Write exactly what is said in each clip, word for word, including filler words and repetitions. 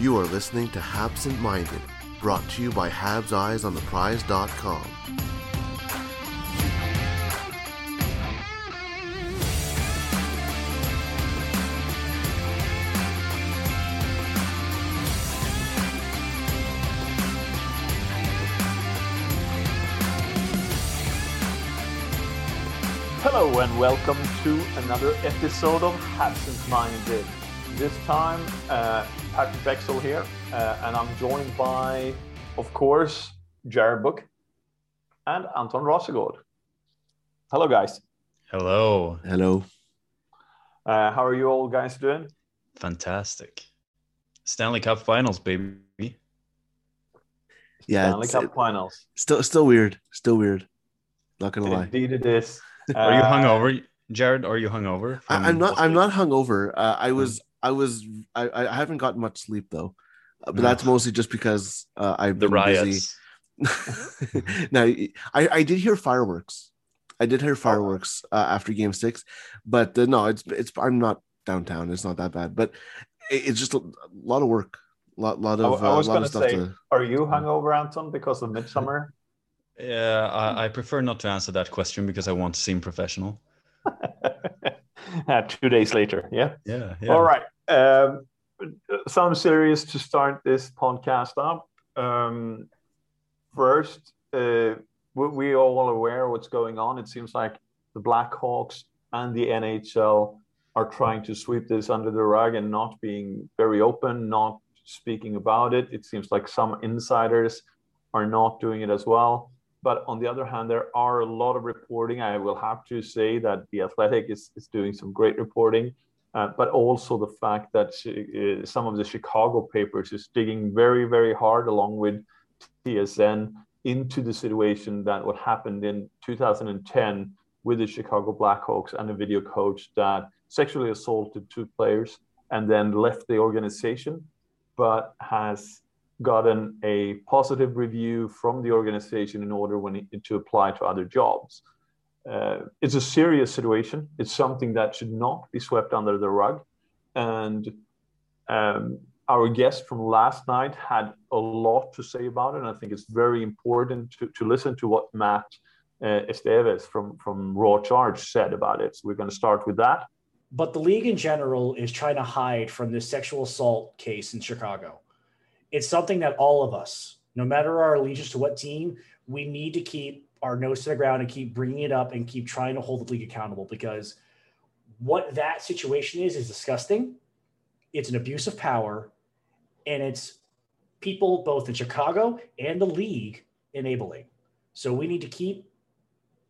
You are listening to Habsent Minded, brought to you by Habs Eyes on the prize dot com. Hello and welcome to another episode of Habsent Minded. This time, uh, Patrik Bexell here, uh, and I'm joined by, of course, Jared Book and Anton Rasegård. Hello, guys. Hello. Hello. Uh, how are you all guys doing? Fantastic. Stanley Cup Finals, baby. Yeah. Stanley Cup it, Finals. Still, still weird. Still weird. Not gonna lie. Indeed, it is. Are you hungover, Jared? Are you hungover? I, I'm not. I'm not hungover. Uh, I was. I was. I, I haven't gotten much sleep though, but no. That's mostly just because uh, I've the been riots. Busy. Now, I, I did hear fireworks. I did hear fireworks uh, after Game Six, but uh, no, it's it's. I'm not downtown. It's not that bad, but it, it's just a lot of work. A lot, lot of. I, I was uh, going to say, to... are you hungover, Anton, because of Midsummer? Yeah, I, I prefer not to answer that question because I want to seem professional. Two days later, yeah? Yeah. yeah. All right. Um, some serious to start this podcast up. Um, first, uh, we, we are all aware what's going on. It seems like the Blackhawks and the N H L are trying to sweep this under the rug and not being very open, not speaking about it. It seems like some insiders are not doing it as well. But on the other hand, there are a lot of reporting. I will have to say that The Athletic is, is doing some great reporting, uh, but also the fact that uh, some of the Chicago papers is digging very, very hard along with T S N into the situation that what happened in two thousand ten with the Chicago Blackhawks and a video coach that sexually assaulted two players and then left the organization, but has gotten a positive review from the organization in order when it, to apply to other jobs. Uh, it's a serious situation. It's something that should not be swept under the rug. And um, our guest from last night had a lot to say about it. And I think it's very important to, to listen to what Matt uh, Esteves from, from Raw Charge said about it. So we're going to start with that. But the league in general is trying to hide from this sexual assault case in Chicago. It's something that all of us, no matter our allegiance to what team, we need to keep our nose to the ground and keep bringing it up and keep trying to hold the league accountable, because what that situation is, is disgusting. It's an abuse of power, and it's people both in Chicago and the league enabling. So we need to keep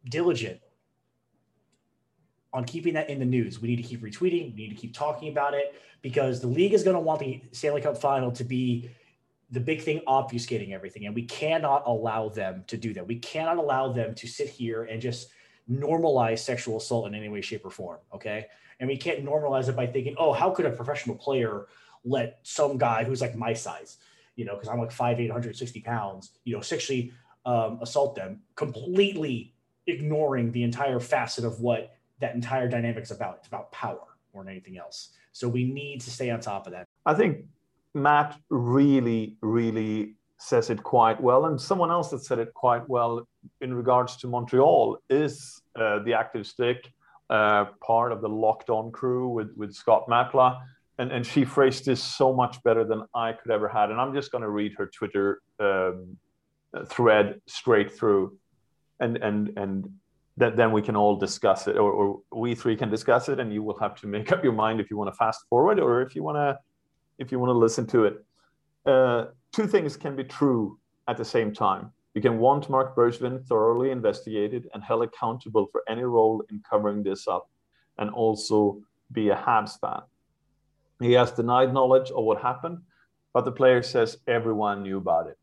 diligent on keeping that in the news. We need to keep retweeting. We need to keep talking about it, because the league is going to want the Stanley Cup final to be the big thing obfuscating everything. And we cannot allow them to do that. We cannot allow them to sit here and just normalize sexual assault in any way, shape, or form. Okay. And we can't normalize it by thinking, oh, how could a professional player let some guy who's like my size, you know, because I'm like five, eight, one hundred sixty pounds, you know, sexually um, assault them, completely ignoring the entire facet of what that entire dynamic is about. It's about power more than anything else. So we need to stay on top of that. I think Matt really, really says it quite well. And someone else that said it quite well in regards to Montreal is uh, the Active Stick, uh, part of the Locked On crew with, with Scott Matla. And, and she phrased this so much better than I could ever had. And I'm just going to read her Twitter um, thread straight through. And, and, and that then we can all discuss it, or, or we three can discuss it. And you will have to make up your mind if you want to fast forward or if you want to if you want to listen to it. Uh, two things can be true at the same time. You can want Marc Bergevin thoroughly investigated and held accountable for any role in covering this up, and also be a Habs fan. He has denied knowledge of what happened, but the player says everyone knew about it.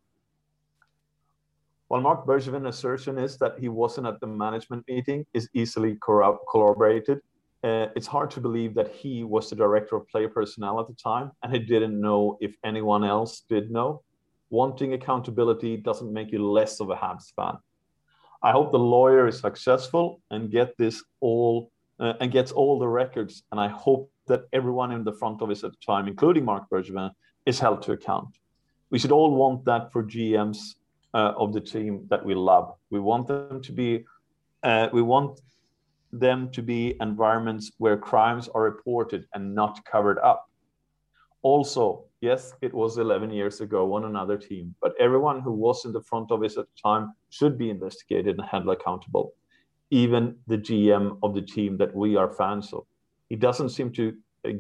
While Marc Bergevin's assertion is that he wasn't at the management meeting is easily corroborated, uh, it's hard to believe that he was the director of player personnel at the time and he didn't know if anyone else did know. Wanting accountability doesn't make you less of a Habs fan. I hope the lawyer is successful and get this all uh, and gets all the records, and I hope that everyone in the front office at the time, including Marc Bergevin, is held to account. We should all want that for G Ms Uh, of the team that we love. We want them to be, uh, we want them to be environments where crimes are reported and not covered up. Also, yes, it was eleven years ago on another team, but everyone who was in the front office at the time should be investigated and held accountable. Even the G M of the team that we are fans of, he doesn't seem to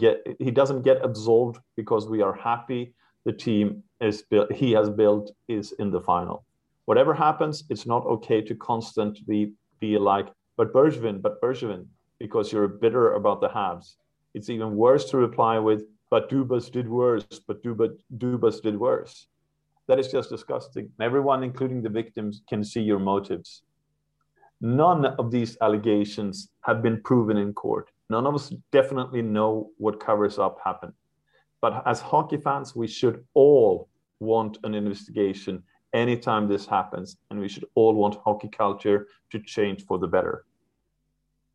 get, he doesn't get absolved because we are happy the team is built, he has built is in the final. Whatever happens, it's not okay to constantly be like, but Bergevin, but Bergevin, because you're bitter about the Habs. It's even worse to reply with, but Dubas did worse, but Dubas, Dubas did worse. That is just disgusting. Everyone, including the victims, can see your motives. None of these allegations have been proven in court. None of us definitely know what covers up happened. But as hockey fans, we should all want an investigation anytime this happens, and we should all want hockey culture to change for the better.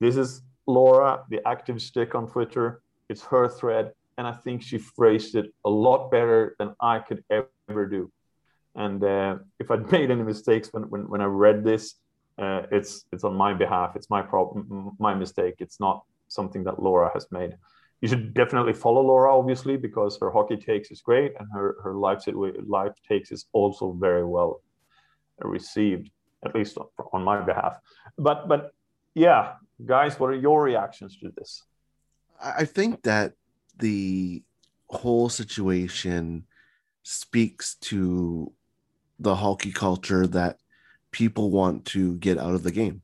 This is Laura, the active stick on Twitter. It's her thread, and I think she phrased it a lot better than I could ever do. And uh, if I'd made any mistakes when, when, when I read this, uh, it's it's on my behalf. It's my problem, my mistake. It's not something that Laura has made. You should definitely follow Laura, obviously, because her hockey takes is great and her, her life, life takes is also very well received, at least on, on my behalf. But, but yeah, guys, what are your reactions to this? I think that the whole situation speaks to the hockey culture that people want to get out of the game,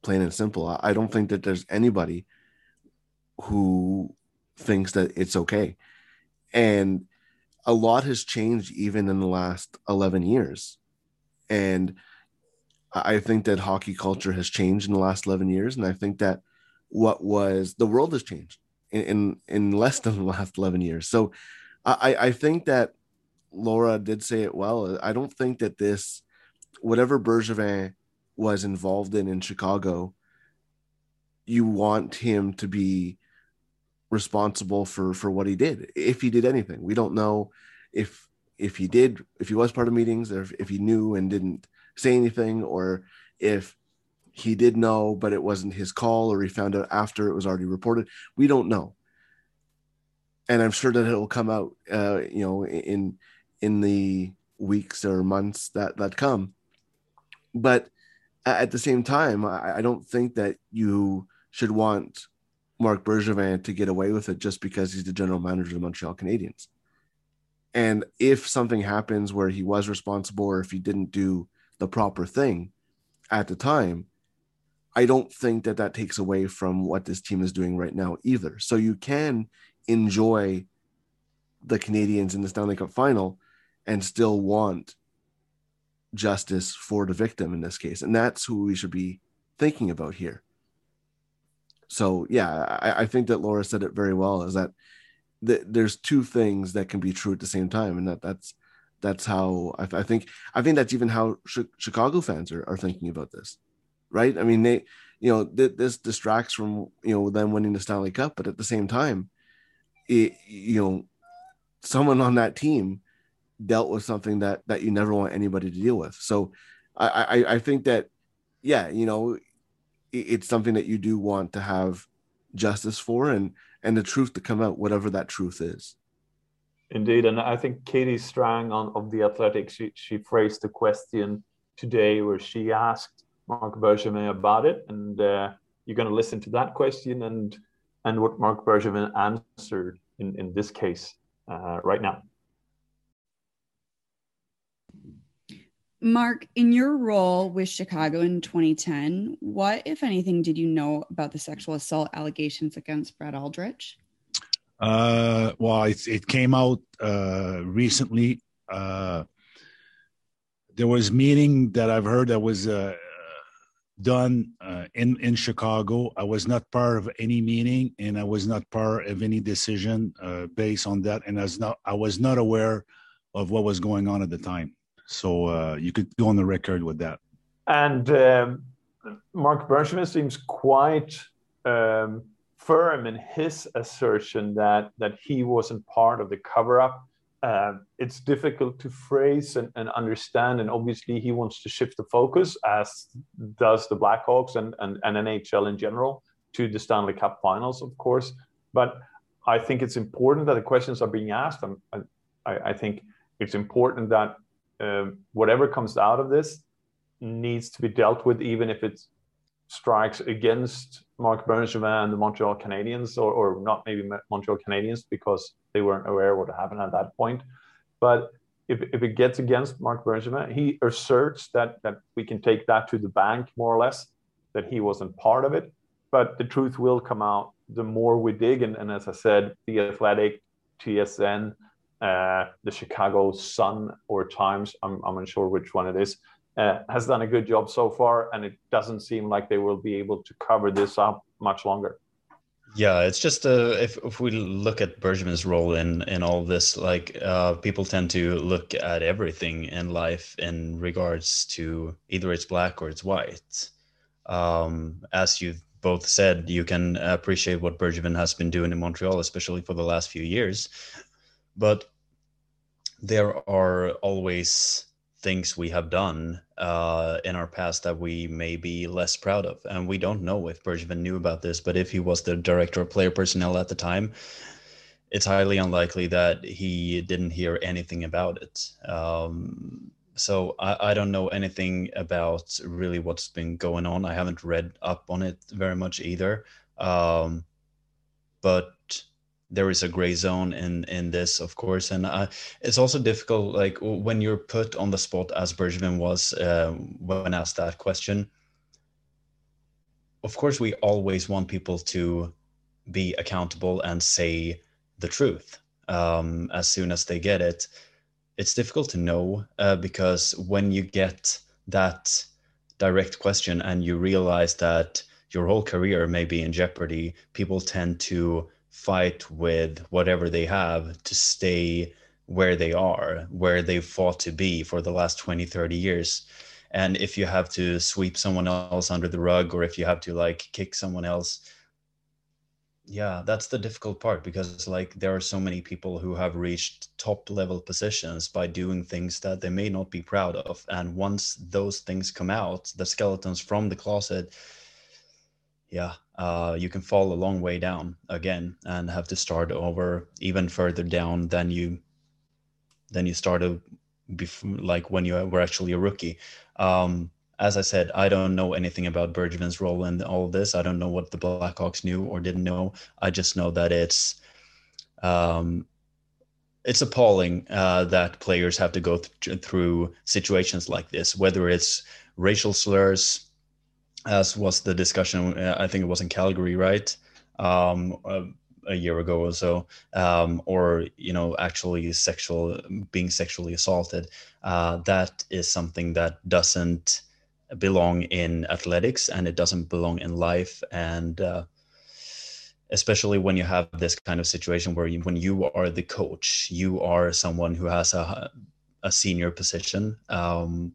plain and simple. I don't think that there's anybody who thinks that it's okay. And a lot has changed even in the last eleven years. And I think that hockey culture has changed in the last eleven years. And I think that what was, the world has changed in, in, in less than the last eleven years. So I, I think that Laura did say it well. I don't think that this, whatever Bergevin was involved in in Chicago, you want him to be responsible for, for what he did, if he did anything. We don't know if if he did, if he was part of meetings, or if, if he knew and didn't say anything, or if he did know, but it wasn't his call, or he found out after it was already reported. We don't know. And I'm sure that it will come out, uh, you know, in in the weeks or months that, that come. But at the same time, I, I don't think that you should want Marc Bergevin to get away with it just because he's the general manager of the Montreal Canadiens. And if something happens where he was responsible or if he didn't do the proper thing at the time, I don't think that that takes away from what this team is doing right now either. So you can enjoy the Canadiens in the Stanley Cup final and still want justice for the victim in this case. And that's who we should be thinking about here. So yeah, I, I think that Laura said it very well, is that th- there's two things that can be true at the same time. And that that's, that's how I, th- I think, I think that's even how sh- Chicago fans are, are thinking about this. Right. I mean, they, you know, th- this distracts from, you know, them winning the Stanley Cup, but at the same time, it, you know, someone on that team dealt with something that, that you never want anybody to deal with. So I, I, I think that, yeah, you know, it's something that you do want to have justice for and, and the truth to come out, whatever that truth is. Indeed. And I think Katie Strang on, of The Athletic, she, she phrased the question today where she asked Marc Bergevin about it. And uh, you're going to listen to that question and, and what Marc Bergevin answered in, in this case uh, right now. Marc, in your role with Chicago in twenty ten, what, if anything, did you know about the sexual assault allegations against Brad Aldrich? Uh, well, it, it came out uh, recently. Uh, there was a meeting that I've heard that was uh, done uh, in, in Chicago. I was not part of any meeting, and I was not part of any decision uh, based on that. And I was not, I was not aware of what was going on at the time. So uh, you could go on the record with that. And um, Marc Bergevin seems quite um, firm in his assertion that that he wasn't part of the cover-up. Uh, it's difficult to phrase and, and understand, and obviously he wants to shift the focus, as does the Blackhawks and, and, and N H L in general, to the Stanley Cup Finals, of course. But I think it's important that the questions are being asked. And I, I think it's important that uh, whatever comes out of this needs to be dealt with, even if it strikes against Marc Bergevin and the Montreal Canadiens, or, or not maybe Montreal Canadiens, because they weren't aware what happened at that point. But if, if it gets against Marc Bergevin, he asserts that, that we can take that to the bank, more or less, that he wasn't part of it. But the truth will come out the more we dig. And, and as I said, The Athletic, T S N, uh, the Chicago Sun or Times, I'm, I'm unsure which one it is, Uh, has done a good job so far, and it doesn't seem like they will be able to cover this up much longer. Yeah, it's just uh, if if we look at Bergevin's role in in all this, like uh, people tend to look at everything in life in regards to either it's black or it's white. Um, as you've both said, you can appreciate what Bergevin has been doing in Montreal, especially for the last few years. But there are always things we have done uh, in our past that we may be less proud of. And we don't know if Bergevin knew about this, but if he was the director of player personnel at the time, it's highly unlikely that he didn't hear anything about it. Um, so I, I don't know anything about really what's been going on. I haven't read up on it very much either. Um, but there is a gray zone in, in this, of course. And uh, it's also difficult, like when you're put on the spot as Bergevin was uh, when asked that question. Of course, we always want people to be accountable and say the truth um, as soon as they get it. It's difficult to know uh, because when you get that direct question and you realize that your whole career may be in jeopardy, people tend to fight with whatever they have to stay where they are, where they've fought to be for the last twenty, thirty years. And if you have to sweep someone else under the rug, or if you have to like kick someone else, yeah, that's the difficult part, because like there are so many people who have reached top level positions by doing things that they may not be proud of. And once those things come out, the skeletons from the closet, yeah, uh, you can fall a long way down again and have to start over even further down than you than you started before, like when you were actually a rookie. Um, as I said, I don't know anything about Bergevin's role in all this. I don't know what the Blackhawks knew or didn't know. I just know that it's um, it's appalling uh, that players have to go th- through situations like this, whether it's racial slurs, as was the discussion, I think it was in Calgary, right? Um, a, a year ago or so, um, or, you know, actually sexual, being sexually assaulted. Uh, that is something that doesn't belong in athletics, and it doesn't belong in life. And uh, especially when you have this kind of situation where you, when you are the coach, you are someone who has a, a senior position, um,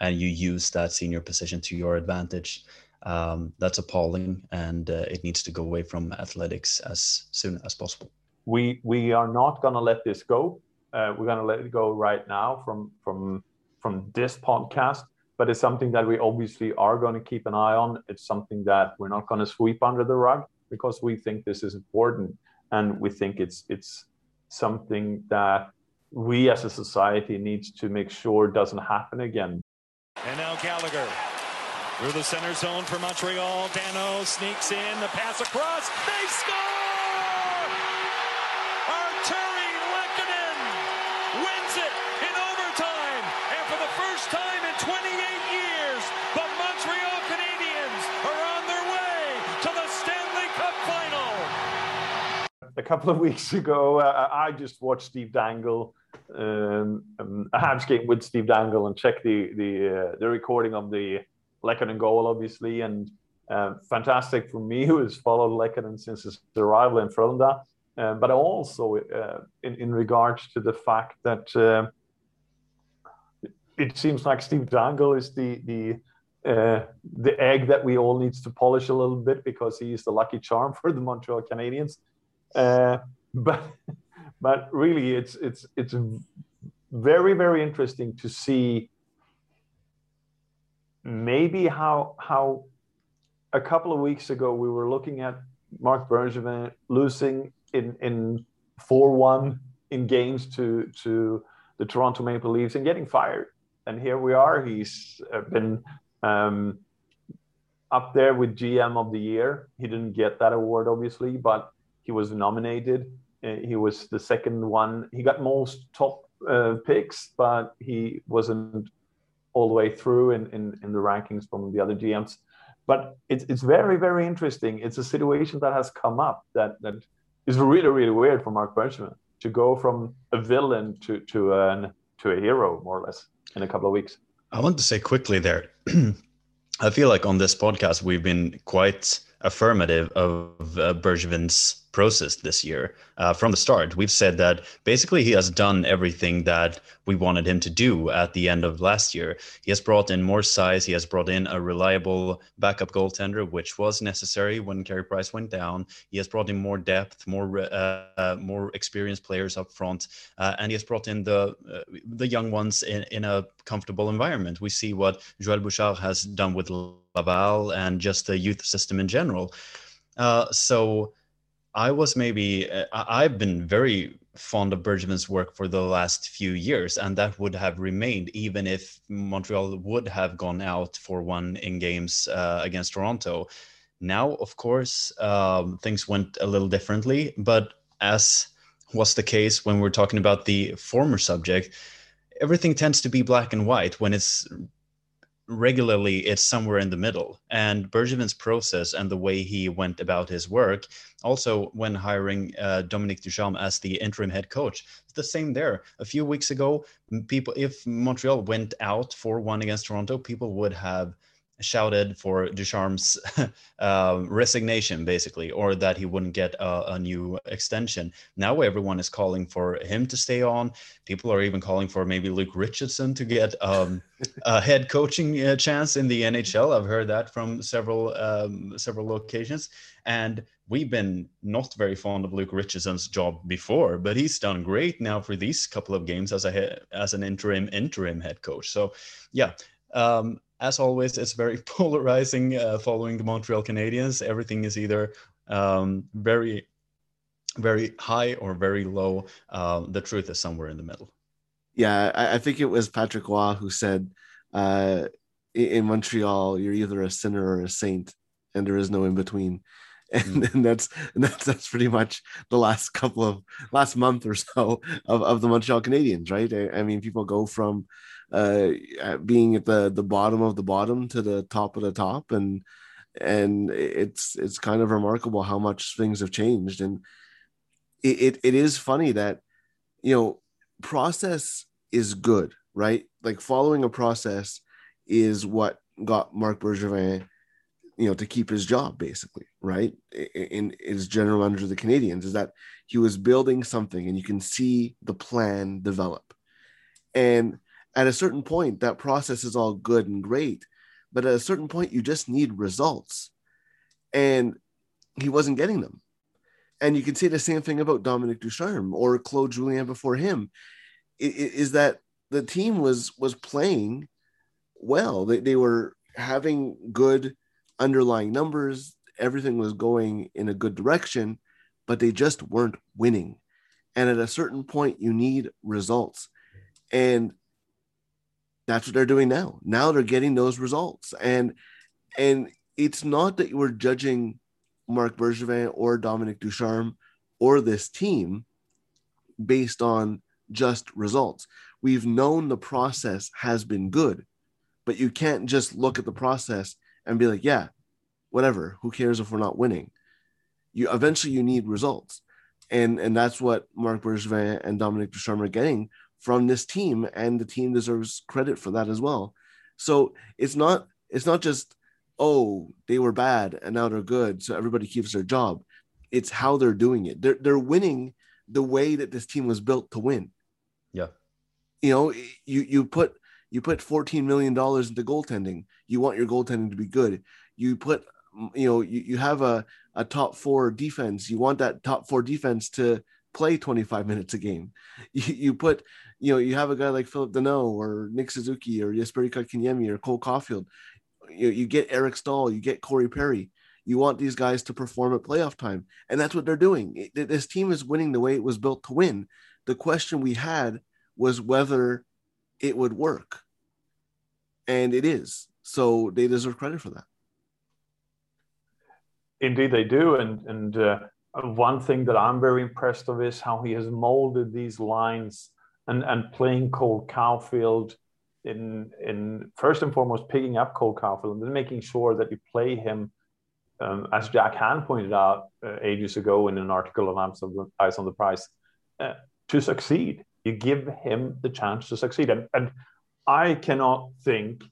and you use that senior position to your advantage. Um, that's appalling, and uh, it needs to go away from athletics as soon as possible. We we are not going to let this go. Uh, we're going to let it go right now from, from, from this podcast, but it's something that we obviously are going to keep an eye on. It's something that we're not going to sweep under the rug, because we think this is important, and we think it's it's something that we as a society needs to make sure doesn't happen again. And now Gallagher, through the center zone for Montreal. Danault sneaks in, the pass across, they score! Artturi Lehkonen wins it in overtime, and for the first time in twenty-eight years, the Montreal Canadiens are on their way to the Stanley Cup Final. The couple of weeks ago, uh, I just watched Steve Dangle, um, um, a Habs game with Steve Dangle, and checked the the uh, the recording of the Lehkonen goal, obviously, and uh, fantastic for me, who has followed Lehkonen since his arrival in Frölunda, uh, but also uh, in in regards to the fact that uh, it seems like Steve Dangle is the the. Uh, the egg that we all needs to polish a little bit, because he is the lucky charm for the Montreal Canadiens. Uh, but but really, it's it's it's very very interesting to see maybe how how a couple of weeks ago we were looking at Marc Bergevin losing in in four one in games to to the Toronto Maple Leafs and getting fired, and here we are. He's been Um, up there with G M of the year. He didn't get that award, obviously, but he was nominated. Uh, he was the second one. He got most top uh, picks, but he wasn't all the way through in, in, in the rankings from the other G Ms. But it's it's very, very interesting. It's a situation that has come up that, that is really, really weird for Marc Bergevin to go from a villain to to, an, to a hero, more or less, in a couple of weeks. I want to say quickly there, I feel like on this podcast, we've been quite affirmative of uh, Bergevin's process this year. Uh, from the start, we've said that basically he has done everything that we wanted him to do at the end of last year. He has brought in more size. He has brought in a reliable backup goaltender, which was necessary when Carey Price went down. He has brought in more depth, more uh, uh, more experienced players up front, uh, and he has brought in the uh, the young ones in, in a comfortable environment. We see what Joël Bouchard has done with Laval and just the youth system in general. Uh, so I was maybe, uh, I've been very fond of Bergevin's work for the last few years, and that would have remained even if Montreal would have gone out four one in games uh, against Toronto. Now, of course, um, things went a little differently, but as was the case when we were talking about the former subject, everything tends to be black and white. When it's regularly, it's somewhere in the middle. And Bergevin's process and the way he went about his work, also when hiring uh, Dominique Ducharme as the interim head coach, it's the same there. A few weeks ago, people, if Montreal went out four one against Toronto, people would have shouted for Ducharme's uh, resignation, basically, or that he wouldn't get a, a new extension. Now everyone is calling for him to stay on. People are even calling for maybe Luke Richardson to get um, a head coaching uh, chance in the N H L. I've heard that from several um, several occasions. And we've been not very fond of Luke Richardson's job before, but he's done great now for these couple of games as a as an interim interim head coach. So, yeah. Um, As always, it's very polarizing uh, following the Montreal Canadiens. Everything is either um, very, very high or very low. Uh, the truth is somewhere in the middle. Yeah, I, I think it was Patrick Roy who said, uh, in Montreal, you're either a sinner or a saint, and there is no in between. And, and that's and that's that's pretty much the last couple of last month or so of, of the Montreal Canadiens, right? I, I mean, people go from uh, being at the, the bottom of the bottom to the top of the top, and and it's it's kind of remarkable how much things have changed. And it it, it is funny that, you know, process is good, right? Like, following a process is what got Marc Bergevin, you know, to keep his job, basically, right? In his general manager of the Canadiens, is that he was building something and you can see the plan develop. And at a certain point, that process is all good and great, but at a certain point, you just need results. And he wasn't getting them. And you can say the same thing about Dominique Ducharme or Claude Julien before him, is that the team was, was playing well. They, they were having good underlying numbers, everything was going in a good direction, but they just weren't winning. And at a certain point, you need results. And that's what they're doing now. Now they're getting those results. And and it's not that you were judging Marc Bergevin or Dominique Ducharme or this team based on just results. We've known the process has been good, but you can't just look at the process and be like, yeah, whatever, who cares if we're not winning? You eventually you need results. And and that's what Marc Bergevin and Dominic Ducharme are getting from this team, and the team deserves credit for that as well. So it's not it's not just, oh, they were bad and now they're good, so everybody keeps their job. It's how they're doing it. They're they're winning the way that this team was built to win. Yeah. You know, you you put you put fourteen million dollars into goaltending. You want your goaltending to be good. You put you know, you, you have a, a top four defense. You want that top four defense to play twenty-five minutes a game. You, you put, you know, you have a guy like Phillip Danault or Nick Suzuki or Jesperi Kotkaniemi or Cole Caufield. You, you get Eric Staal, you get Corey Perry. You want these guys to perform at playoff time. And that's what they're doing. It, this team is winning the way it was built to win. The question we had was whether it would work. And it is. So they deserve credit for that. Indeed, they do. And and uh, one thing that I'm very impressed with is how he has molded these lines and, and playing Cole Caufield in, in first and foremost, picking up Cole Caufield and then making sure that you play him, um, as Jack Hahn pointed out uh, ages ago in an article on Eyes on the Prize, uh, to succeed. You give him the chance to succeed. And, and I cannot think...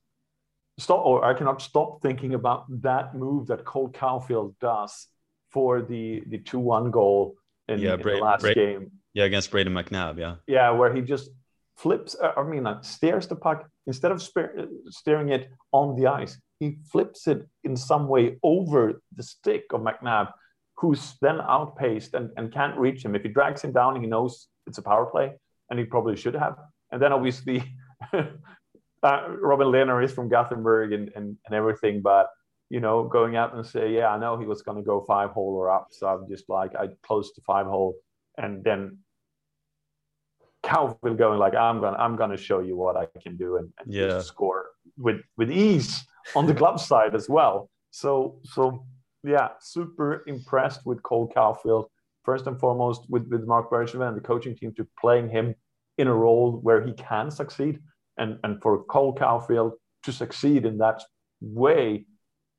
Stop, or I cannot stop thinking about that move that Cole Caufield does for the the two one goal in, yeah, in Bra- the last Bra- game. Yeah, against Braden McNabb, yeah. Yeah, where he just flips, I mean, like, steers the puck. Instead of spe- steering it on the ice, he flips it in some way over the stick of McNabb, who's then outpaced and, and can't reach him. If he drags him down, he knows it's a power play, and he probably should have. And then obviously... Uh, Robin Lehner is from Gothenburg and, and, and everything, but, you know, going out and say, yeah, I know he was going to go five hole or up. So I'm just like, I closed the five hole. And then Caufield going like, I'm going to, I'm going to show you what I can do and, and yeah. just score with, with ease on the glove side as well. So, so yeah, super impressed with Cole Caufield, first and foremost with, with Marc Bergevin and the coaching team to playing him in a role where he can succeed. And, and for Cole Caufield to succeed in that way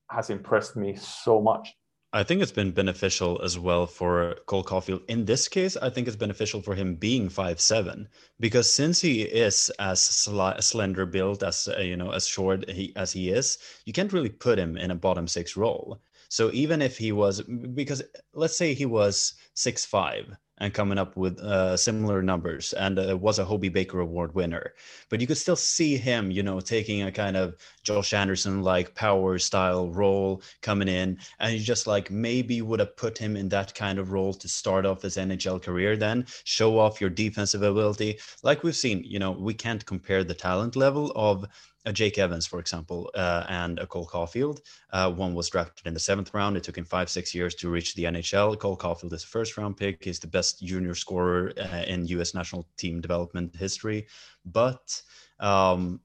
has impressed me so much. I think it's been beneficial as well for Cole Caufield. In this case, I think it's beneficial for him being five seven, because since he is as sl- slender built, as uh, you know, as short he, as he is, you can't really put him in a bottom six role. So even if he was, because let's say he was six five, and coming up with uh, similar numbers, and uh, was a Hobey Baker Award winner. But you could still see him, you know, taking a kind of Josh Anderson-like power style role coming in, and you just like maybe would have put him in that kind of role to start off his N H L career then, show off your defensive ability. Like we've seen, you know, we can't compare the talent level of a Jake Evans, for example, uh, and a Cole Caufield. Uh, one was drafted in the seventh round. It took him five, six years to reach the N H L. Cole Caufield is a first-round pick. He's the best junior scorer uh, in U S national team development history. But um,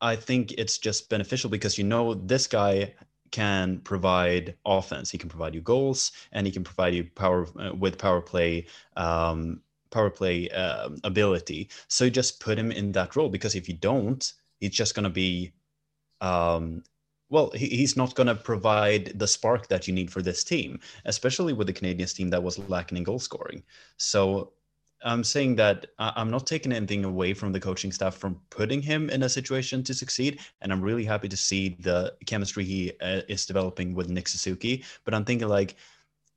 I think it's just beneficial because, you know, this guy can provide offense. He can provide you goals, and he can provide you power uh, with power play um, power play uh, ability. So just put him in that role, because if you don't, he's just going to be, um, well, he, he's not going to provide the spark that you need for this team, especially with the Canadiens team that was lacking in goal scoring. So I'm saying that I'm not taking anything away from the coaching staff from putting him in a situation to succeed. And I'm really happy to see the chemistry he uh, is developing with Nick Suzuki. But I'm thinking, like,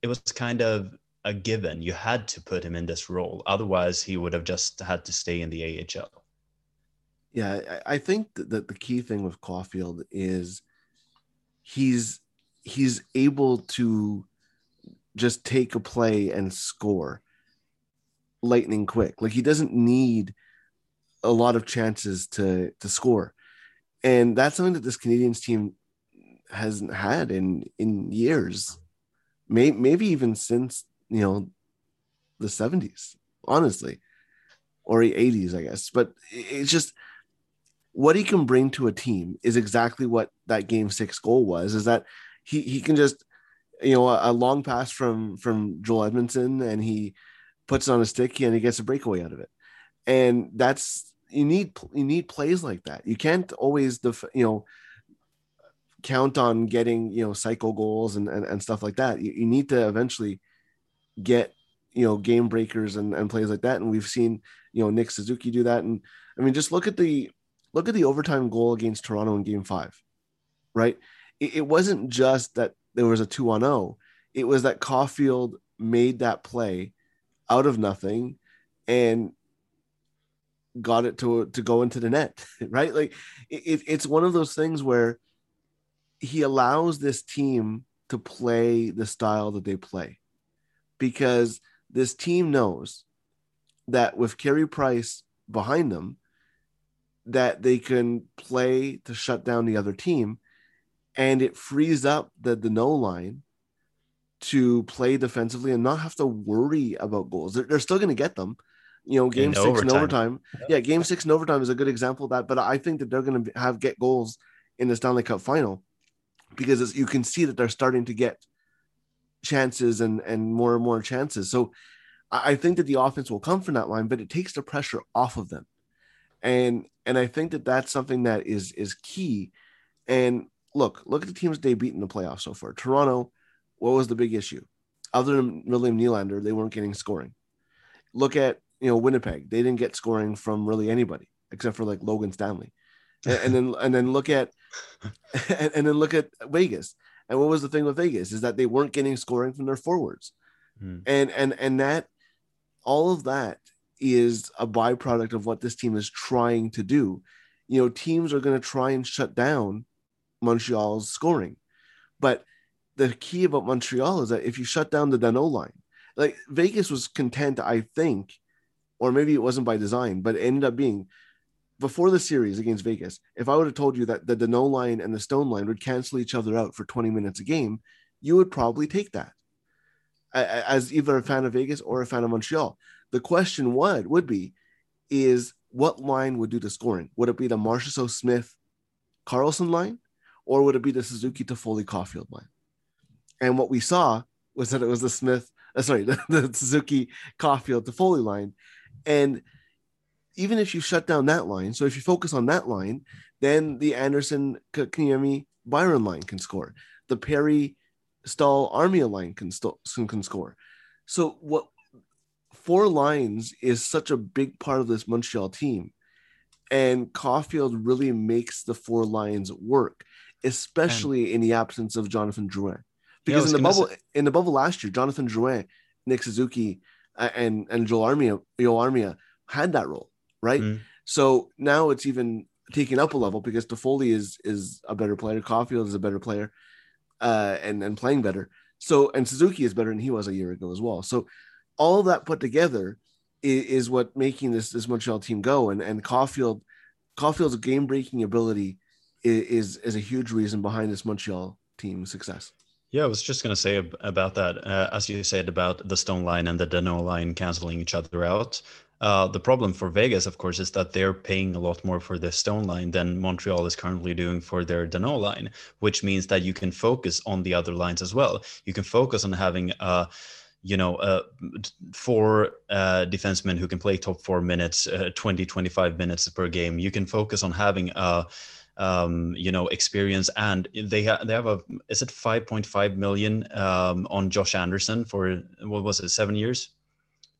it was kind of a given. You had to put him in this role. Otherwise, he would have just had to stay in the A H L. Yeah, I think that the key thing with Caufield is he's he's able to just take a play and score lightning quick. Like, he doesn't need a lot of chances to to score. And that's something that this Canadiens team hasn't had in, in years, maybe, maybe even since, you know, the seventies, honestly, or the eighties, I guess. But it's just... what he can bring to a team is exactly what that game six goal was, is that he, he can just, you know, a, a long pass from, from Joel Edmondson, and he puts it on a stick and he gets a breakaway out of it. And that's, you need, you need plays like that. You can't always, def, you know, count on getting, you know, cycle goals and, and, and stuff like that. You, you need to eventually get you know, game breakers and, and plays like that. And we've seen, you know, Nick Suzuki do that. And I mean, just look at the, look at the overtime goal against Toronto in game five, right? It, it wasn't just that there was a two on oh, it was that Caufield made that play out of nothing and got it to, to go into the net, right? Like it, it's one of those things where he allows this team to play the style that they play, because this team knows that with Carey Price behind them, that they can play to shut down the other team, and it frees up the Danault line to play defensively and not have to worry about goals. They're, they're still going to get them. You know, game in six overtime. and overtime. Yeah, game six and overtime is a good example of that. But I think that they're going to have get goals in the Stanley Cup final, because it's, you can see that they're starting to get chances and, and more and more chances. So I think that the offense will come from that line, but it takes the pressure off of them. And and I think that that's something that is is key. And look, look at the teams they beat in the playoffs so far. Toronto, what was the big issue? Other than William Nylander, they weren't getting scoring. Look at, you know, Winnipeg, they didn't get scoring from really anybody except for like Logan Stanley. And, and then, and then look at, and, and then look at Vegas. And what was the thing with Vegas is that they weren't getting scoring from their forwards. Mm. And, and, and that, all of that is a byproduct of what this team is trying to do. You know, teams are going to try and shut down Montreal's scoring. But the key about Montreal is that if you shut down the Danault line, like Vegas was content, I think, or maybe it wasn't by design, but it ended up being before the series against Vegas. If I would have told you that the Danault line and the Stone line would cancel each other out for twenty minutes a game, you would probably take that as either a fan of Vegas or a fan of Montreal. The question would, would be is what line would do the scoring? Would it be the Marchessault Smith Carlson line, or would it be the Suzuki to Foley Caufield line? And what we saw was that it was the Smith, uh, sorry, the, the Suzuki Caufield to Foley line. And even if you shut down that line, so if you focus on that line, then the Anderson, Kniemi, Byron line can score. The Perry, Staal, Armia line can, st- can score. So what four lines is such a big part of this Montreal team. And Caufield really makes the four lines work, especially and, in the absence of Jonathan Drouin. Because yeah, in the bubble say- in the bubble last year, Jonathan Drouin, Nick Suzuki, and and Joel Armia, Joel Armia had that role, right? Mm. So now it's even taken up a level, because Toffoli is is a better player, Caufield is a better player, uh, and and playing better. So and Suzuki is better than he was a year ago as well. So all that put together is, is what making this this Montreal team go. And and Caufield, Caufield's game breaking ability is, is is a huge reason behind this Montreal team's success. Yeah, I was just going to say about that, uh, as you said, about the Stone line and the Danault line canceling each other out. Uh, the problem for Vegas, of course, is that they're paying a lot more for the Stone line than Montreal is currently doing for their Danault line, which means that you can focus on the other lines as well. You can focus on having uh, you know, uh, four uh, defensemen who can play top four minutes, uh, twenty, twenty-five minutes per game. You can focus on having a uh, um you know experience, and they have they have a is it five point five million um on Josh Anderson for what was it seven years,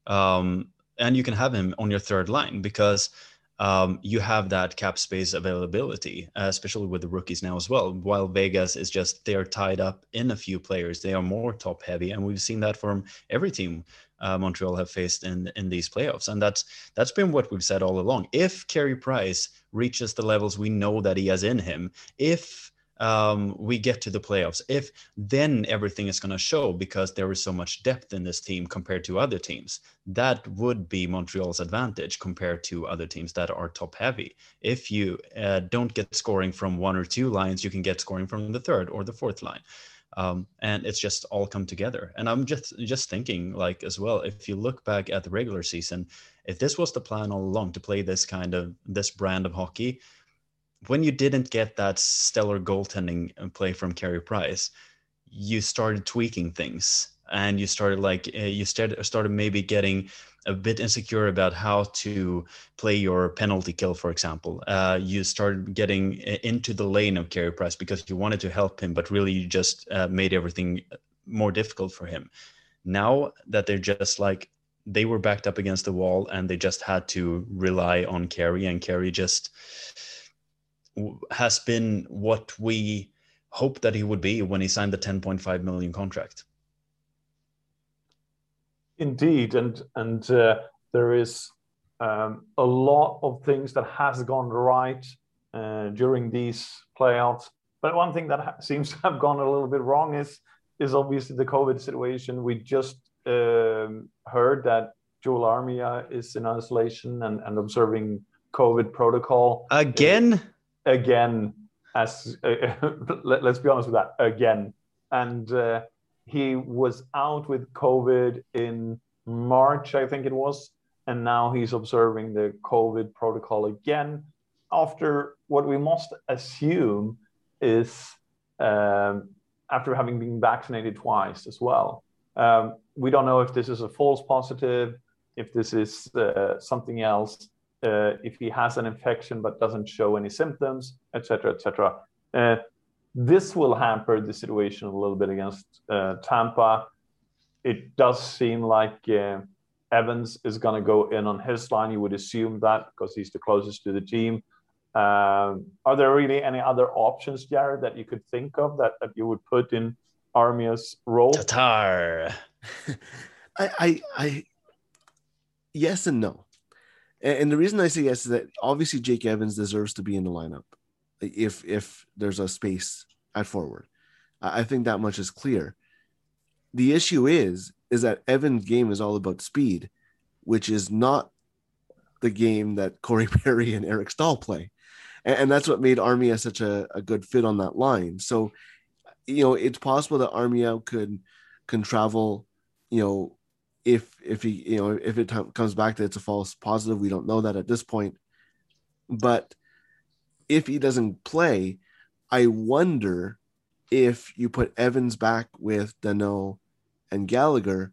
um and you can have him on your third line because um you have that cap space availability, uh, especially with the rookies now as well, while Vegas is just they're tied up in a few players. They are more top heavy, and we've seen that from every team Uh, Montreal have faced in in these playoffs, and that's that's been what we've said all along. If Carey Price reaches the levels we know that he has in him, if um, we get to the playoffs, if then everything is going to show, because there is so much depth in this team compared to other teams. That would be Montreal's advantage compared to other teams that are top heavy. If you uh, don't get scoring from one or two lines, you can get scoring from the third or the fourth line. Um, and it's just all come together. And I'm just just thinking, like, as well, if you look back at the regular season, if this was the plan all along to play this kind of this brand of hockey, when you didn't get that stellar goaltending play from Carey Price, you started tweaking things, and you started like uh, you started started maybe getting a bit insecure about how to play your penalty kill, for example. Uh, you started getting into the lane of Carey Price because you wanted to help him, but really you just uh, made everything more difficult for him. Now that they're just like, they were backed up against the wall and they just had to rely on Carey, and Carey just has been what we hoped that he would be when he signed the ten point five million contract. Indeed. And, and uh, there is um, a lot of things that has gone right uh, during these playoffs. But one thing that seems to have gone a little bit wrong is, is obviously the COVID situation. We just um, heard that Joel Armia is in isolation and, and observing COVID protocol. Again? Uh, again. As uh, let, let's be honest with that, again. And uh, he was out with COVID in March, I think it was. And now he's observing the COVID protocol again after what we must assume is... Um, after having been vaccinated twice as well. Um, we don't know if this is a false positive, if this is uh, something else, uh, if he has an infection but doesn't show any symptoms, et cetera, et cetera. Uh, this will hamper the situation a little bit against uh, Tampa. It does seem like uh, Evans is going to go in on his line. You would assume that because he's the closest to the team. Um, are there really any other options, Jared, that you could think of that, that you would put in Armia's role? Tatar. I, I, I, yes and no. And, and the reason I say yes is that obviously Jake Evans deserves to be in the lineup if if there's a space at forward. I, I think that much is clear. The issue is is that Evans' game is all about speed, which is not the game that Corey Perry and Eric Staal play. And that's what made Armia such a, a good fit on that line. So, you know, it's possible that Armia could can travel, you know, if if he, you know, if it t- comes back that it's a false positive, we don't know that at this point. But if he doesn't play, I wonder if you put Evans back with Danault and Gallagher,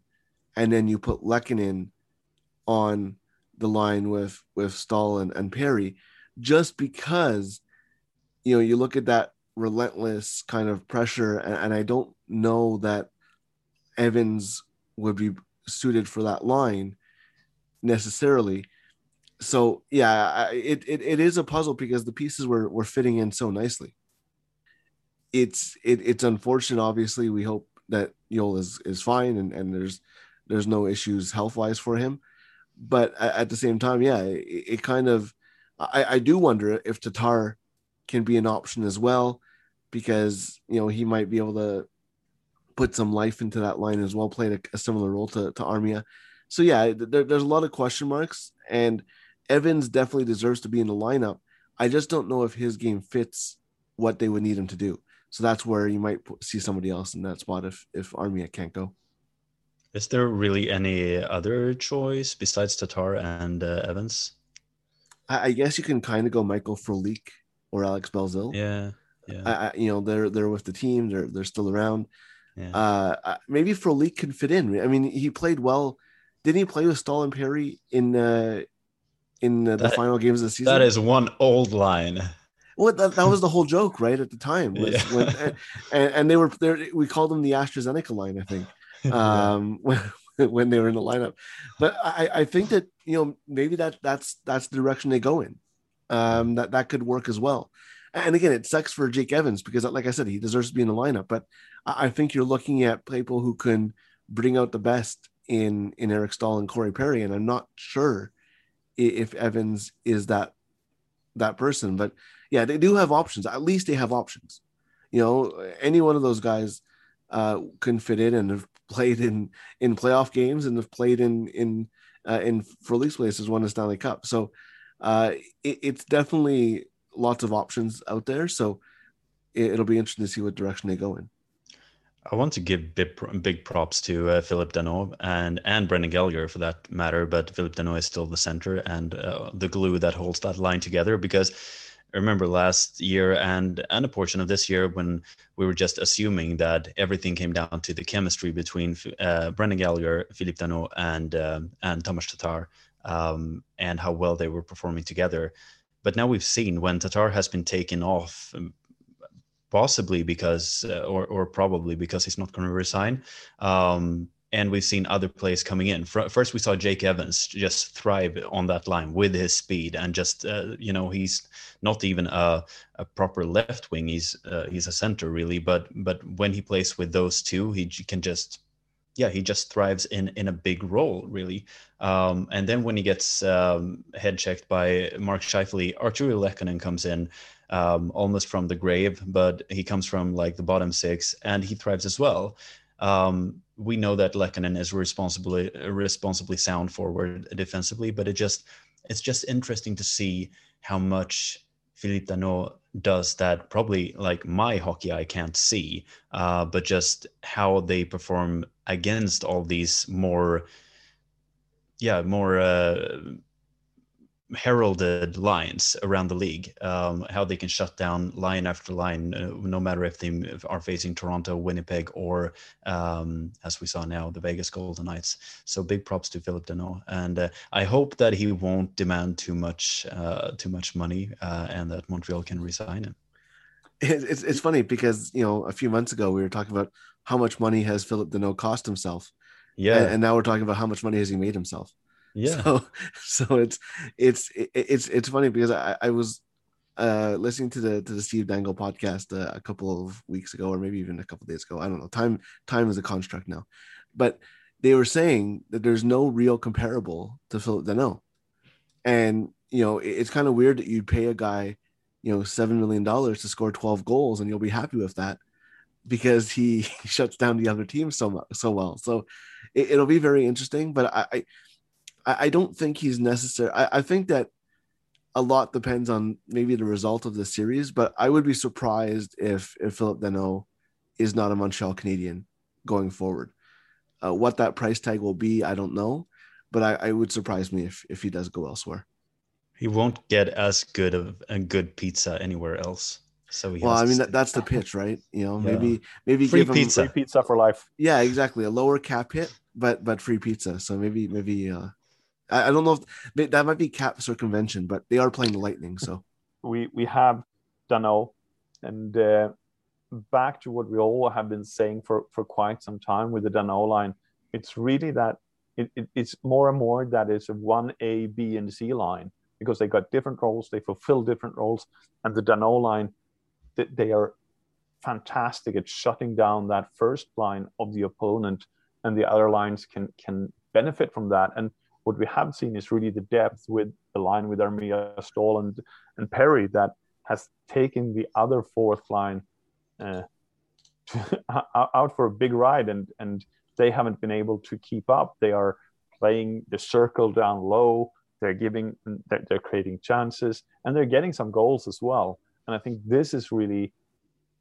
and then you put Lehkonen on the line with with Staal and, and Perry, just because, you know, you look at that relentless kind of pressure, and, and I don't know that Evans would be suited for that line necessarily. So yeah, it it, it is a puzzle because the pieces were were fitting in so nicely. It's it, it's unfortunate. Obviously, we hope that Joel is is fine and, and there's there's no issues health wise for him. But at the same time, yeah, it, it kind of, I, I do wonder if Tatar can be an option as well, because, you know, he might be able to put some life into that line as well, playing a, a similar role to, to Armia. So yeah, there, there's a lot of question marks, and Evans definitely deserves to be in the lineup. I just don't know if his game fits what they would need him to do. So that's where you might see somebody else in that spot if, if Armia can't go. Is there really any other choice besides Tatar and uh, Evans? I guess you can kind of go Michael Frolik or Alex Belzil. Yeah, yeah. I, I, you know, they're they're with the team. They're they're still around. Yeah. Uh, maybe Frolik can fit in. I mean, he played well. Didn't he play with Staal and Perry in uh, in uh, the that, final games of the season? That is one old line. Well, that, that was the whole joke, right? At the time, was, yeah. when, and, and they were there. We called them the AstraZeneca line, I think. um when, when they were in the lineup. But I, I think that, you know, maybe that that's that's the direction they go in. Um that, that could work as well. And again, it sucks for Jake Evans because, like I said, he deserves to be in the lineup. But I think you're looking at people who can bring out the best in in Eric Staal and Corey Perry. And I'm not sure if Evans is that that person. But yeah, they do have options. At least they have options. You know, any one of those guys uh can fit in and have played in, in playoff games and have played in in uh, in Frolik's place has won a Stanley Cup. So uh, it, it's definitely lots of options out there. So it, it'll be interesting to see what direction they go in. I want to give big, big props to uh, Phillip Danault and, and Brendan Gallagher for that matter, but Phillip Danault is still the center and uh, the glue that holds that line together, because I remember last year and, and a portion of this year when we were just assuming that everything came down to the chemistry between uh, Brendan Gallagher, Phillip Danault, and um, and Tomas Tatar, um, and how well they were performing together. But now we've seen when Tatar has been taken off, possibly because, uh, or, or probably because he's not going to resign, um, And we've seen other players coming in. First, we saw Jake Evans just thrive on that line with his speed, and just uh, you know, he's not even a, a proper left wing. He's uh, he's a center really, but but when he plays with those two, he can just yeah he just thrives in in a big role really. Um, and then when he gets um, head checked by Mark Scheifele, Artturi Lehkonen comes in. Um, almost from the grave, but he comes from like the bottom six, and he thrives as well. Um, we know that Lehkonen is responsibly responsibly sound forward defensively, but it just it's just interesting to see how much Phillip Danault does that. Probably like my hockey I can't see, uh, but just how they perform against all these more, yeah, more. Uh, heralded lines around the league, um, how they can shut down line after line, uh, no matter if they are facing Toronto, Winnipeg, or um, as we saw now, the Vegas Golden Knights. So big props to Phillip Danault, and uh, I hope that he won't demand too much, uh, too much money, uh, and that Montreal can resign him. It's it's funny because you know a few months ago we were talking about how much money has Phillip Danault cost himself, yeah, and, and now we're talking about how much money has he made himself. Yeah. So, so it's it's it's it's funny because I, I was uh, listening to the to the Steve Dangle podcast uh, a couple of weeks ago, or maybe even a couple of days ago. I don't know. Time time is a construct now, but they were saying that there's no real comparable to Phillip Danault, and you know it, it's kind of weird that you pay a guy, you know, seven million dollars to score twelve goals, and you'll be happy with that because he shuts down the other team so much, so well. So it, it'll be very interesting, but I. I I don't think he's necessary. I, I think that a lot depends on maybe the result of the series, but I would be surprised if, if Phillip Danault is not a Montreal Canadian going forward. Uh, what that price tag will be, I don't know, but I, I would surprise me if, if he does go elsewhere. He won't get as good of a good pizza anywhere else. So he well, I mean, that, that's the pitch, right? You know, yeah. maybe maybe free give him pizza. Free pizza for life. Yeah, exactly. A lower cap hit, but but free pizza. So maybe maybe. Uh, I don't know if that might be cap circumvention, but they are playing the Lightning. So we, we have Danault, and uh, back to what we all have been saying for, for quite some time with the Danault line. It's really that it, it, it's more and more that it's a one A, B, and C line because they got different roles, they fulfill different roles, and the Danault line, they, they are fantastic at shutting down that first line of the opponent, and the other lines can can benefit from that. And what we have seen is really the depth with the line with Armia, Staal, and, and Perry that has taken the other fourth line uh, out for a big ride, and, and they haven't been able to keep up. They are playing the circle down low. They're giving, they're, they're creating chances, and they're getting some goals as well. And I think this is really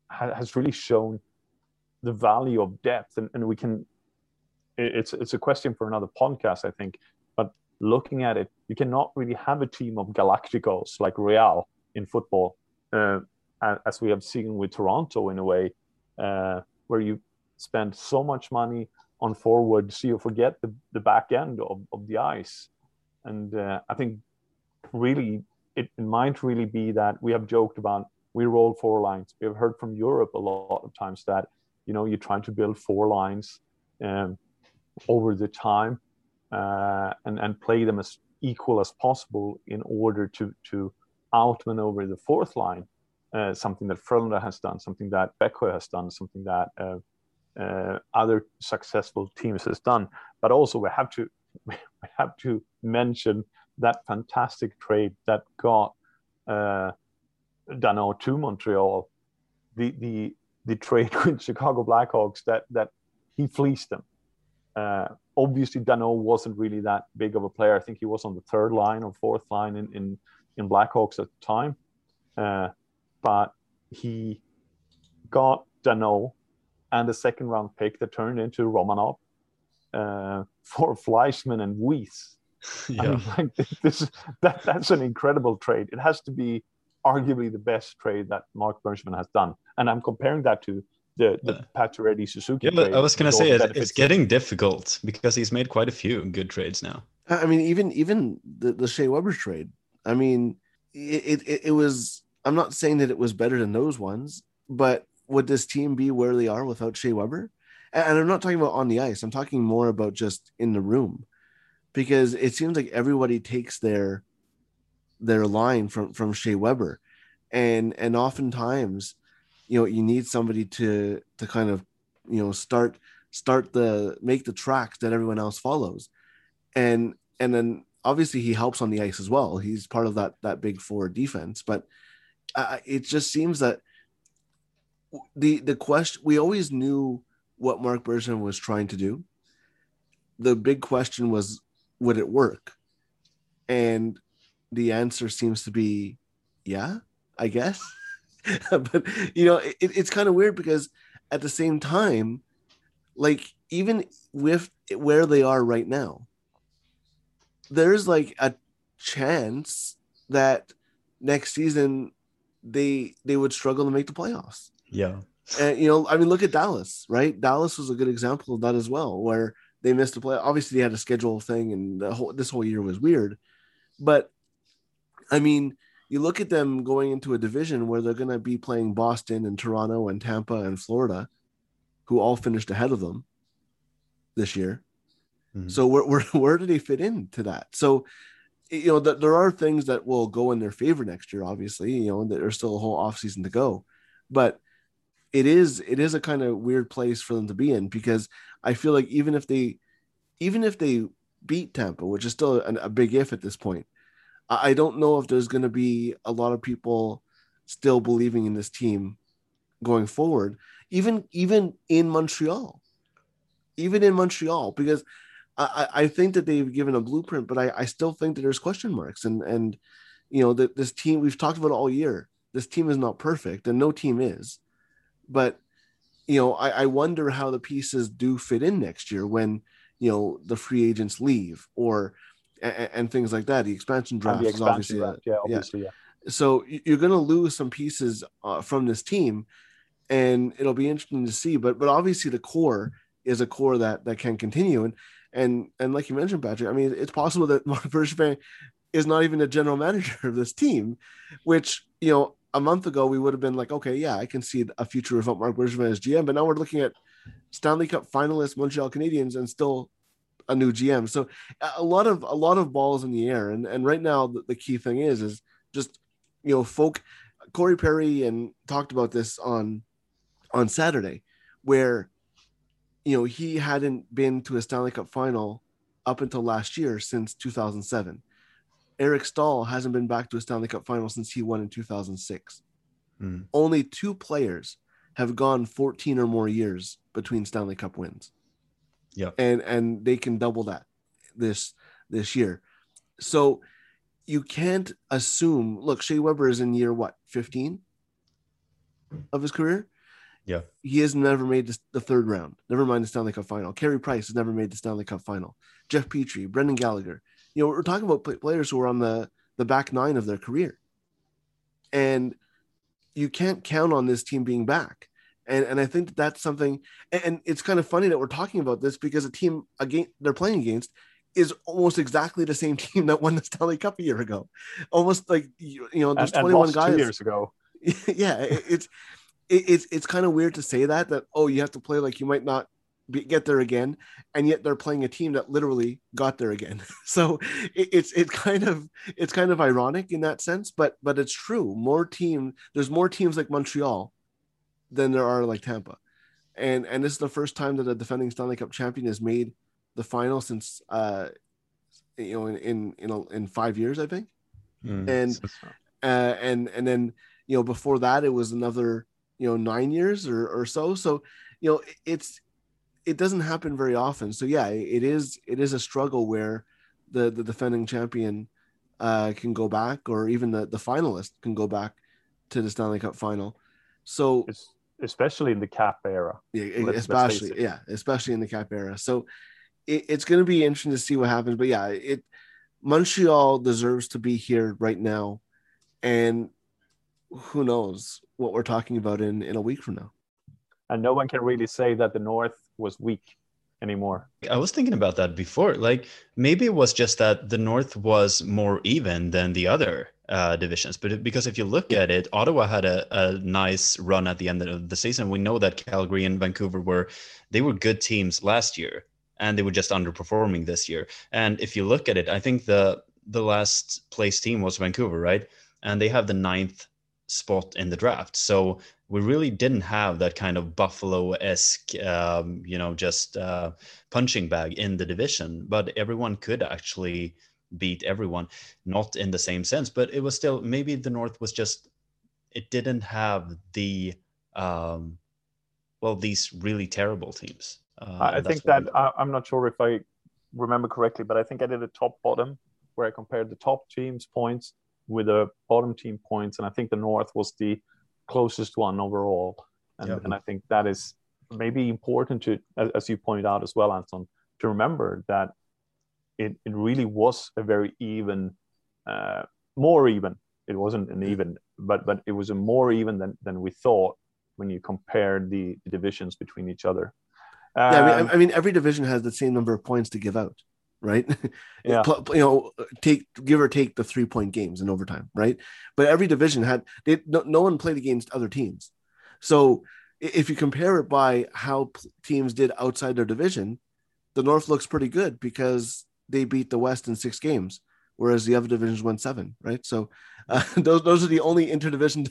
has really shown the value of depth, and, and we can. It's it's a question for another podcast, I think. Looking at it, you cannot really have a team of Galacticos like Real in football, uh, as we have seen with Toronto in a way, uh, where you spend so much money on forwards, so you forget the, the back end of, of the ice. And uh, I think really, it might really be that we have joked about, we roll four lines. We have heard from Europe a lot of times that, you know, you're trying to build four lines um, over the time. Uh, and, and play them as equal as possible in order to, to outmaneuver the fourth line, uh, something that Frölunda has done, something that Växjö has done, something that uh, uh, other successful teams has done. But also we have to we have to mention that fantastic trade that got uh, Danault to Montreal, the the the trade with Chicago Blackhawks that that he fleeced them. Uh, obviously, Danault wasn't really that big of a player. I think he was on the third line or fourth line in, in, in Blackhawks at the time. Uh, but he got Danault and a second-round pick that turned into Romanov uh, for Fleischmann and Weiss. Yeah. I mean, like, this, that, that's an incredible trade. It has to be arguably the best trade that Marc Bergevin has done. And I'm comparing that to the, the Pacioretty Suzuki. Yeah, but I was going to say it, it's getting difficult because he's made quite a few good trades now. I mean, even even the, the Shea Weber trade. I mean, it, it it was. I'm not saying that it was better than those ones, but would this team be where they are without Shea Weber? And I'm not talking about on the ice. I'm talking more about just in the room, because it seems like everybody takes their their line from, from Shea Weber. And and oftentimes, you know, you need somebody to to kind of, you know, start start the make the tracks that everyone else follows. And and then obviously he helps on the ice as well. He's part of that that big four defense. But uh, it just seems that the the question, we always knew what Marc Bergevin was trying to do. The big question was, would it work? And the answer seems to be, yeah, I guess. But, you know, it, it's kind of weird, because at the same time, like, even with where they are right now, there's like a chance that next season they they would struggle to make the playoffs. Yeah. And, you know, I mean, look at Dallas, right? Dallas was a good example of that as well, where they missed the play. Obviously, they had a schedule thing, and the whole, this whole year was weird. But, I mean, you look at them going into a division where they're going to be playing Boston and Toronto and Tampa and Florida, who all finished ahead of them this year. Mm-hmm. So where, where where do they fit into that? So, you know, th- there are things that will go in their favor next year, obviously. You know, there's still a whole offseason to go. But it is it is a kind of weird place for them to be in, because I feel like even if they even if they beat Tampa, which is still an, a big if at this point, I don't know if there's going to be a lot of people still believing in this team going forward, even even in Montreal, even in Montreal, because I, I think that they've given a blueprint, but I, I still think that there's question marks. And, and you know, that this team, we've talked about all year, this team is not perfect, and no team is. But, you know, I, I wonder how the pieces do fit in next year when, you know, the free agents leave, or and, and things like that. The expansion draft the expansion is obviously, draft. Yeah, obviously yeah. yeah. So you're going to lose some pieces uh, from this team, and it'll be interesting to see. But but obviously the core is a core that that can continue. And and and like you mentioned, Patrik, I mean, it's possible that Marc Bergevin is not even the general manager of this team, which, you know, a month ago we would have been like, okay, yeah, I can see a future without Marc Bergevin as G M. But now we're looking at Stanley Cup finalists, Montreal Canadiens, and still a new G M. So a lot of a lot of balls in the air, and and right now the, the key thing is is just, you know, folk Corey Perry and talked about this on on Saturday, where, you know, he hadn't been to a Stanley Cup final up until last year since two thousand seven. Eric Staal hasn't been back to a Stanley Cup final since he won in two thousand six. Mm. Only two players have gone fourteen or more years between Stanley Cup wins. Yeah. And and they can double that this this year. So you can't assume, look, Shea Weber is in year what, fifteen of his career? Yeah. He has never made this, the third round. Never mind the Stanley Cup final. Carey Price has never made the Stanley Cup final. Jeff Petrie, Brendan Gallagher. You know, we're talking about players who are on the, the back nine of their career. And you can't count on this team being back. And and I think that that's something, and it's kind of funny that we're talking about this, because a team again they're playing against is almost exactly the same team that won the Stanley Cup a year ago. Almost like, you know, there's and, twenty-one and guys two years ago. Yeah, it, it's it, it's it's kind of weird to say that that oh, you have to play like you might not be, get there again, and yet they're playing a team that literally got there again. So it, it's it's kind of it's kind of ironic in that sense, but but it's true. More team there's more teams like Montreal than there are like Tampa. And and this is the first time that a defending Stanley Cup champion has made the final since, uh, you know, in in in, a, in five years, I think. Mm, and uh, and and then, you know, before that, it was another, you know, nine years or, or so. So, you know, it's it doesn't happen very often. So, yeah, it is it is a struggle where the, the defending champion uh, can go back, or even the, the finalist can go back to the Stanley Cup final. So it's, especially in the cap era. Yeah, let's, especially let's yeah, especially in the cap era. So it, it's going to be interesting to see what happens. But yeah, it Montreal deserves to be here right now, and who knows what we're talking about in, in a week from now. And no one can really say that the North was weak anymore. I was thinking about that before. Like, maybe it was just that the North was more even than the other uh, divisions. But because if you look at it, Ottawa had a, a nice run at the end of the season. We know that Calgary and Vancouver were, they were good teams last year, and they were just underperforming this year. And if you look at it, I think the the last place team was Vancouver, right? And they have the ninth spot in the draft. So we really didn't have that kind of Buffalo-esque, um, you know, just uh, punching bag in the division. But everyone could actually beat everyone, not in the same sense. But it was still, maybe the North was just, it didn't have the, um, well, these really terrible teams. Uh, I think that, I, I'm not sure if I remember correctly, but I think I did a top-bottom where I compared the top team's points with the bottom team points. And I think the North was the closest one overall. And, yeah. and I think that is maybe important to, as you pointed out as well, Anton, to remember that it, it really was a very even, uh, more even. It wasn't an even, but but it was a more even than, than we thought when you compared the, the divisions between each other. Um, yeah, I mean, I mean, every division has the same number of points to give out. Right, yeah. You know, take give or take the three point games in overtime, right? But every division had they, no, no one played against other teams, so if you compare it by how teams did outside their division, the North looks pretty good because they beat the West in six games, whereas the other divisions won seven, right? So uh, those those are the only interdivision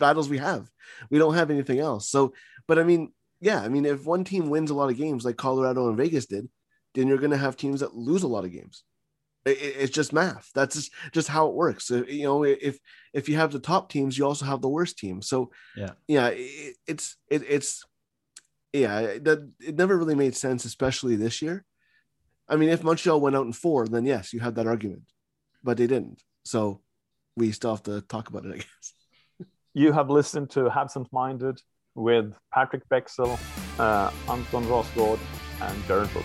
battles we have. We don't have anything else. So, but I mean, yeah, I mean, if one team wins a lot of games like Colorado and Vegas did, then you're going to have teams that lose a lot of games. It's just math. That's just, just how it works. You know, if, if you have the top teams, you also have the worst team. So yeah, yeah it, it's, it, it's, yeah, that it never really made sense, especially this year. I mean, if Montreal went out in four, then yes, you had that argument, but they didn't. So we still have to talk about it, I guess. You have listened to Habsent Minded with Patrik Bexell, uh, Anton Rasegård, and Jared Book.